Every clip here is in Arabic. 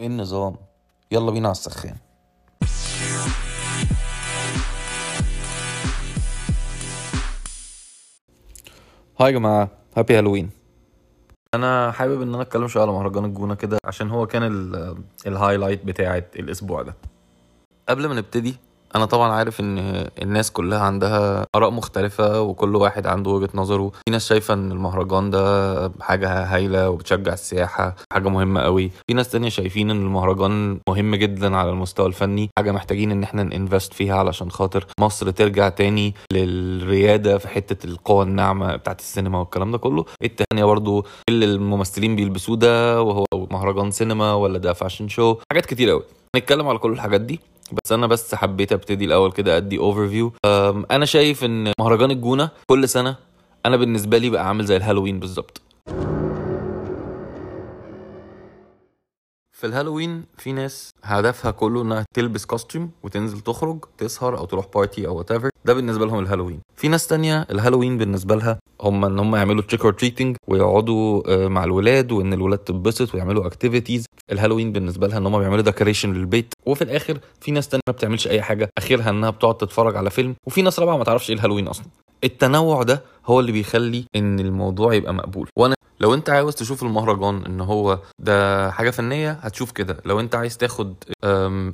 ايه النظام؟ يلا بينا على السخان. هاي يا جماعه، هابي هالويين. انا حابب ان انا اتكلم شويه على مهرجان الجونه كده، عشان هو كان الهايلايت بتاعه الاسبوع ده. قبل ما نبتدي، انا طبعا عارف ان الناس كلها عندها اراء مختلفه وكل واحد عنده وجهه نظره. في ناس شايفه ان المهرجان ده حاجه هايله وبتشجع السياحه، حاجه مهمه قوي. في ناس تانية شايفين ان المهرجان مهم جدا على المستوى الفني، حاجه محتاجين ان احنا نinvest فيها علشان خاطر مصر ترجع تاني للرياده في حته القوى الناعمه بتاعه السينما والكلام ده كله. التانية برضو كل الممثلين بيلبسوه ده، وهو مهرجان سينما ولا ده فاشن شو، حاجات كتير قوي. هنتكلم على كل الحاجات دي، بس انا بس حبيت ابتدي الاول كده ادي overview. انا شايف ان مهرجان الجونة كل سنة انا بالنسبة لي بقى عامل زي الهالوين بالظبط. في الهالوين في ناس هدفها كله انها تلبس كاستيوم وتنزل تخرج تسهر او تروح بارتي او whatever، ده بالنسبه لهم الهالوين. في ناس تانية الهالوين بالنسبه لها هم ان هم يعملوا تريك اور تريتنج ويقعدوا مع الولاد، وان الولاد تتبسط ويعملوا اكتيفيتيز. الهالوين بالنسبه لها ان هم بيعملوا ديكوريشن للبيت. وفي الاخر في ناس تانية ما بتعملش اي حاجه، اخرها انها بتقعد تتفرج على فيلم. وفي ناس رابعه ما تعرفش ايه الهالوين اصلا. التنوع ده هو اللي بيخلي ان الموضوع يبقى مقبول. وانا لو انت عاوز تشوف المهرجان ان هو ده حاجه فنيه هتشوف كده. لو انت عايز تاخد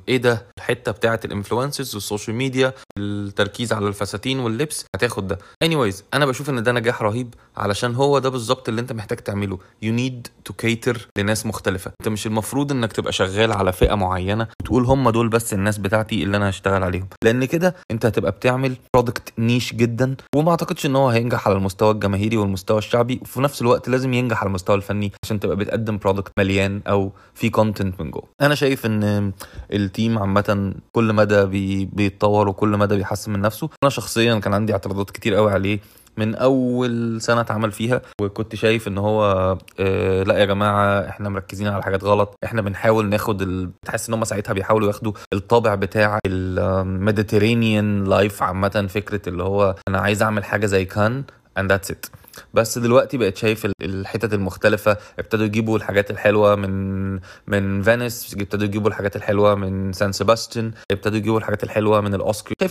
ايه ده الحته بتاعه الانفلونسرز والسوشيال ميديا، التركيز على الفساتين واللبس، هتاخد ده. انيويز انا بشوف ان ده نجاح رهيب، علشان هو ده بالظبط اللي انت محتاج تعمله. يو نيد تو كيتر لناس مختلفه. انت مش المفروض انك تبقى شغال على فئه معينه وتقول هم دول بس الناس بتاعتي اللي انا هشتغل عليهم، لان كده انت هتبقى بتعمل برودكت نيش جدا، وما اعتقدش ان هو هينجح على المستوى الجماهيري والمستوى الشعبي. وفي نفس الوقت لازم ينجح على المستوى الفني عشان تبقى بتقدم برودكت مليان او في كونتنت من جوه. انا شايف ان التيم عامه كل مدى بيتطور وكل مدى بيحسن من نفسه. انا شخصيا كان عندي اعتراضات كتير قوي عليه من اول سنه اتعمل فيها، وكنت شايف ان هو لا يا جماعه احنا مركزين على حاجات غلط. احنا بنحاول ناخد تحس ان هم ساعتها بيحاولوا ياخدوا الطابع بتاع الميديتيرينيان لايف عامه، فكره اللي هو انا عايز اعمل حاجه زي كان and that's it. بس دلوقتي بقت شايف الحتت المختلفه. ابتدوا يجيبوا الحاجات الحلوه من فينيس، ابتدوا يجيبوا الحاجات الحلوه من سان سيباستيان، ابتدوا يجيبوا الحاجات الحلوه من الاوسكار.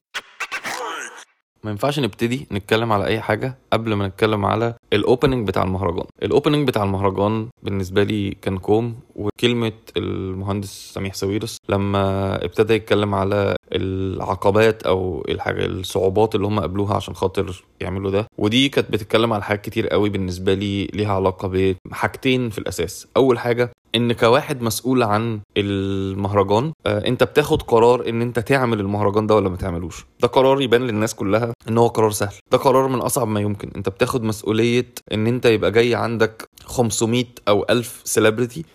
ما ينفعش نبتدي نتكلم على اي حاجه قبل ما نتكلم على الاوبننج بتاع المهرجان. الاوبننج بتاع المهرجان بالنسبه لي كان كوم، وكلمه المهندس سميح سويرس لما ابتدى يتكلم على العقبات او الصعوبات اللي هم قابلوها عشان خاطر يعملوا ده. ودي كانت بتتكلم على حاجات كتير قوي بالنسبه لي ليها علاقه بحاجتين في الاساس. اول حاجه ان كواحد مسؤول عن المهرجان، انت بتاخد قرار ان انت تعمل المهرجان ده ولا ما تعملوش. ده قرار يبان للناس كلها ان هو قرار سهل، ده قرار من اصعب ما يمكن. انت بتاخد مسؤوليه ان انت يبقى جاي عندك 500 او 1000 سيلبرتي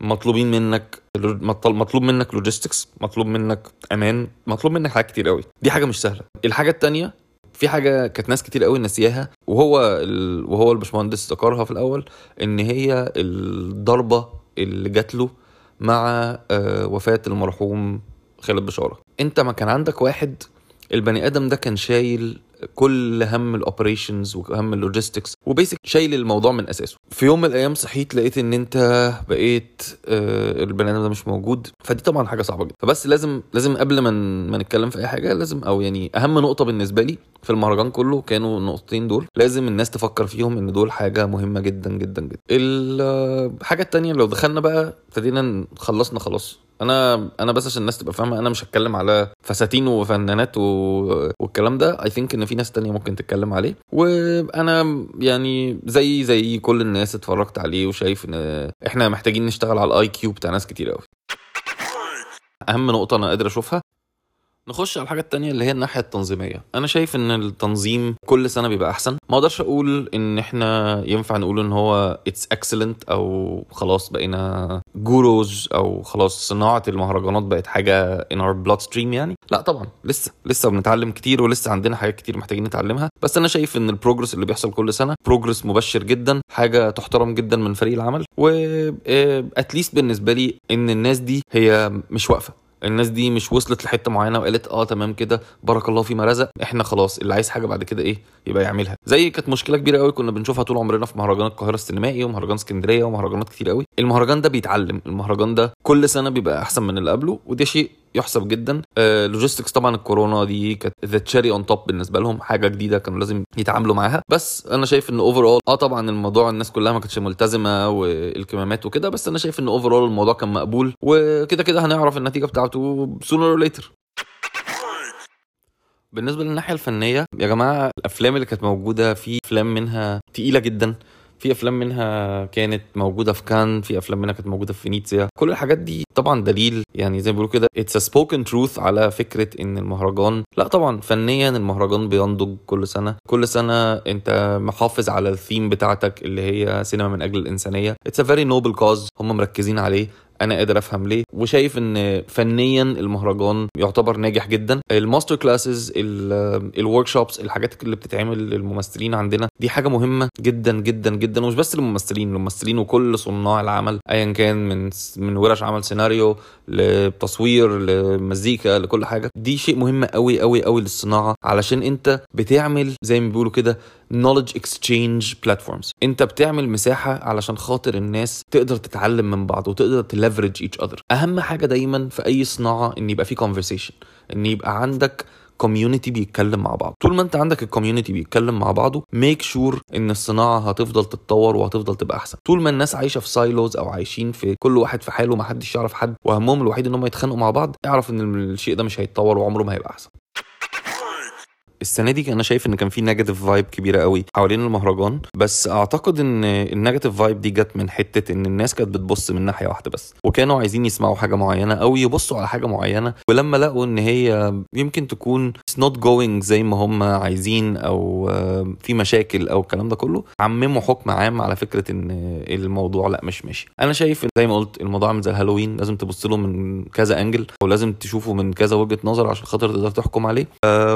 مطلوبين منك، مطلوب منك لوجيستكس، مطلوب منك امان، مطلوب منك حاجات كتير قوي. دي حاجه مش سهله. الحاجه الثانيه، في حاجه كانت ناس كتير قوي ناسياها، وهو الباشمهندس ذكرها في الاول، ان هي الضربه اللي جات له مع وفاه المرحوم خالد بشارة. انت ما كان عندك واحد، البني ادم ده كان شايل كل هم الاوبريشنز وهم اللوجيستكس وبيسك شايل الموضوع من اساسه. في يوم من الايام صحيت لقيت ان انت بقيت البني ادم ده مش موجود. فدي طبعا حاجه صعبه جدا. فبس لازم قبل ما نتكلم في اي حاجه لازم، او يعني اهم نقطه بالنسبه لي في المهرجان كله كانوا النقطتين دول، لازم الناس تفكر فيهم ان دول حاجه مهمه جدا جدا جدا. الحاجه الثانيه، لو دخلنا بقى ابتدينا خلصنا خلاص. انا بس عشان الناس تبقى فاهمه، انا مش هتكلم على فساتين وفنانات والكلام ده. اي ثينك ان في ناس تانية ممكن تتكلم عليه، وانا يعني زي كل الناس اتفرجت عليه وشايف ان احنا محتاجين نشتغل على الاي كيو بتاع ناس كتير قوي. اهم نقطه انا قادر اشوفها، نخش على الحاجه الثانيه اللي هي الناحيه التنظيميه. انا شايف ان التنظيم كل سنه بيبقى احسن. ما اقدرش اقول ان احنا ينفع نقول ان هو اتس اكسلنت او خلاص بقينا جوروز او خلاص صناعه المهرجانات بقت حاجه ان اور بلاد ستريم يعني. لا طبعا، لسه بنتعلم كتير ولسه عندنا حاجات كتير محتاجين نتعلمها. بس انا شايف ان البروجرس اللي بيحصل كل سنه بروجرس مبشر جدا، حاجه تحترم جدا من فريق العمل. واتليست بالنسبه لي ان الناس دي هي مش واقفه، الناس دي مش وصلت لحته معينه وقالت اه تمام كده بارك الله فيما رزق، احنا خلاص اللي عايز حاجه بعد كده ايه يبقى يعملها. زي كانت مشكله كبيره قوي كنا بنشوفها طول عمرنا في مهرجان القاهره السينمائي ومهرجان اسكندريه ومهرجانات كتير قوي. المهرجان ده بيتعلم، المهرجان ده كل سنه بيبقى احسن من اللي قبله، وده شيء يحسب جدا. لوجيستكس طبعا الكورونا دي كانت ذا تشيري اون توب بالنسبه لهم، حاجه جديده كانوا لازم يتعاملوا معاها. بس انا شايف ان اوفرول طبعا الموضوع الناس كلها ما كانتش ملتزمه والكمامات وكده، بس انا شايف ان اوفرول الموضوع كان مقبول، وكده كده هنعرف النتيجه بتاعته sooner or later. بالنسبه للناحيه الفنيه يا جماعه، الافلام اللي كانت موجوده في افلام منها تقيله جدا، في افلام منها كانت موجوده في كان، في افلام منها كانت موجوده في فينيسيا. كل الحاجات دي طبعا دليل يعني زي ما بيقولوا كده اتس سبوكن تروث على فكره ان المهرجان، لا طبعا فنيا المهرجان بينضج كل سنه، كل سنه انت محافظ على الثيم بتاعتك اللي هي سينما من اجل الانسانيه. اتس ا فيري نوبل كوز هم مركزين عليه، انا قادر افهم ليه، وشايف ان فنيا المهرجان يعتبر ناجح جدا. الماستر كلاسز، الورك شوبس، الحاجات اللي بتتعمل للممثلين عندنا دي حاجه مهمه جدا جدا جدا، ومش بس الممثلين وكل صناع العمل ايا كان، من ورش عمل سيناريو لتصوير لمزيكا لكل حاجه، دي شيء مهم قوي قوي قوي للصناعه، علشان انت بتعمل زي ما بيقولوا كده knowledge exchange platforms، انت بتعمل مساحه علشان خاطر الناس تقدر تتعلم من بعض وتقدر leverage each other. اهم حاجه دايما في اي صناعه ان يبقى في conversation، ان يبقى عندك كوميونتي بيتكلم مع بعض. طول ما انت عندك الكوميونتي بيتكلم مع بعضه ميك شور ان الصناعه هتفضل تتطور وهتفضل تبقى احسن. طول ما الناس عايشه في سايلوز او عايشين في كل واحد في حاله ومحدش يعرف حد وهمهم الوحيد ان هم يتخانقوا مع بعض، اعرف ان الشيء ده مش هيتطور وعمره ما هيبقى احسن. السنه دي انا شايف ان كان في نيجاتيف فايب كبيره قوي حوالين المهرجان، بس اعتقد ان النيجاتيف فايب دي جت من حته ان الناس كانت بتبص من ناحيه واحده بس، وكانوا عايزين يسمعوا حاجه معينه او يبصوا على حاجه معينه، ولما لقوا ان هي يمكن تكون it's not going زي ما هم عايزين او في مشاكل او الكلام ده كله، عمموا حكم عام على فكره ان الموضوع لا مش ماشي. انا شايف زي ما قلت الموضوع من زي الهالوين، لازم تبص له من كذا انجل او لازم تشوفه من كذا وجهه نظر عشان خاطر تقدر تحكم عليه.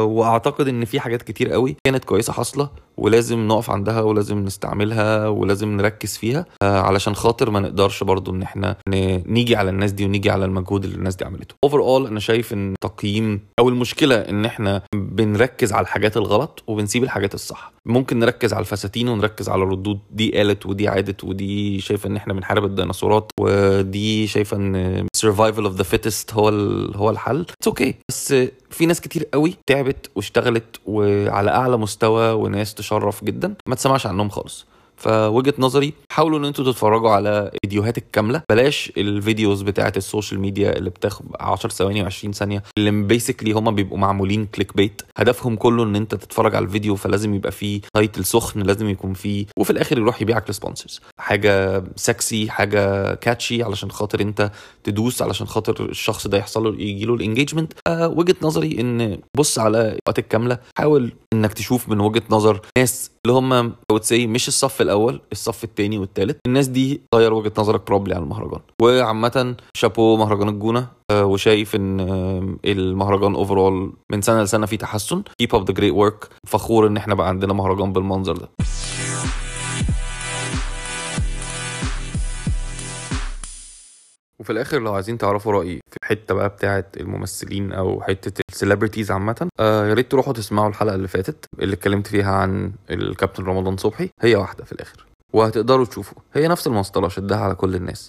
واعتقد ان في حاجات كتير قوي كانت كويسه حاصله ولازم نقف عندها ولازم نستعملها ولازم نركز فيها، علشان خاطر ما نقدرش برضو ان احنا نيجي على الناس دي ونيجي على المجهود اللي الناس دي عملته. overall انا شايف ان تقييم او المشكله ان احنا بنركز على الحاجات الغلط وبنسيب الحاجات الصح. ممكن نركز على الفساتين ونركز على ردود دي قالت ودي عادت ودي شايفه ان احنا بنحارب الديناصورات ودي شايفه ان survival of the fittest هو الحل. it's okay، بس في ناس كتير قوي تعبت واشتغلت وعلى اعلى مستوى وناس تشرف جدا ما تسمعش عنهم خالص. فوجهة نظري حاولوا ان انتوا تتفرجوا على فيديوهات الكامله، بلاش الفيديوز بتاعه السوشيال ميديا اللي بتاخد 10 ثواني و20 ثانيه اللي بيسكلي هما بيبقوا معمولين كليك بيت، هدفهم كله ان انت تتفرج على الفيديو، فلازم يبقى فيه تايتل سخن، لازم يكون فيه وفي الاخر يروح يبيعك لسبونسرز، حاجه سكسي حاجه كاتشي علشان خاطر انت تدوس، علشان خاطر الشخص ده يحصل له يجي له الانجيجمنت. وجهة نظري ان بص على الفيديوهات الكامله، حاول انك تشوف من وجهة نظر ناس اللي هما بتسي مش الصف الاول، الصف الثاني والثالث، الناس دي تغير وجهه نظرك بروبلي عن المهرجان. وعامه شابو مهرجان الجونه، وشايف ان المهرجان اوفرول من سنه لسنه في تحسن. keep up the great work، فخور ان احنا بقى عندنا مهرجان بالمنظر ده. وفي الاخر لو عايزين تعرفوا رايي في الحته بقى بتاعه الممثلين او حته السليبرتيز عامه، يا ريت تروحوا تسمعوا الحلقه اللي فاتت اللي اتكلمت فيها عن الكابتن رمضان صبحي، هي واحده في الاخر وهتقدروا تشوفوا هي نفس المسطره شدها على كل الناس.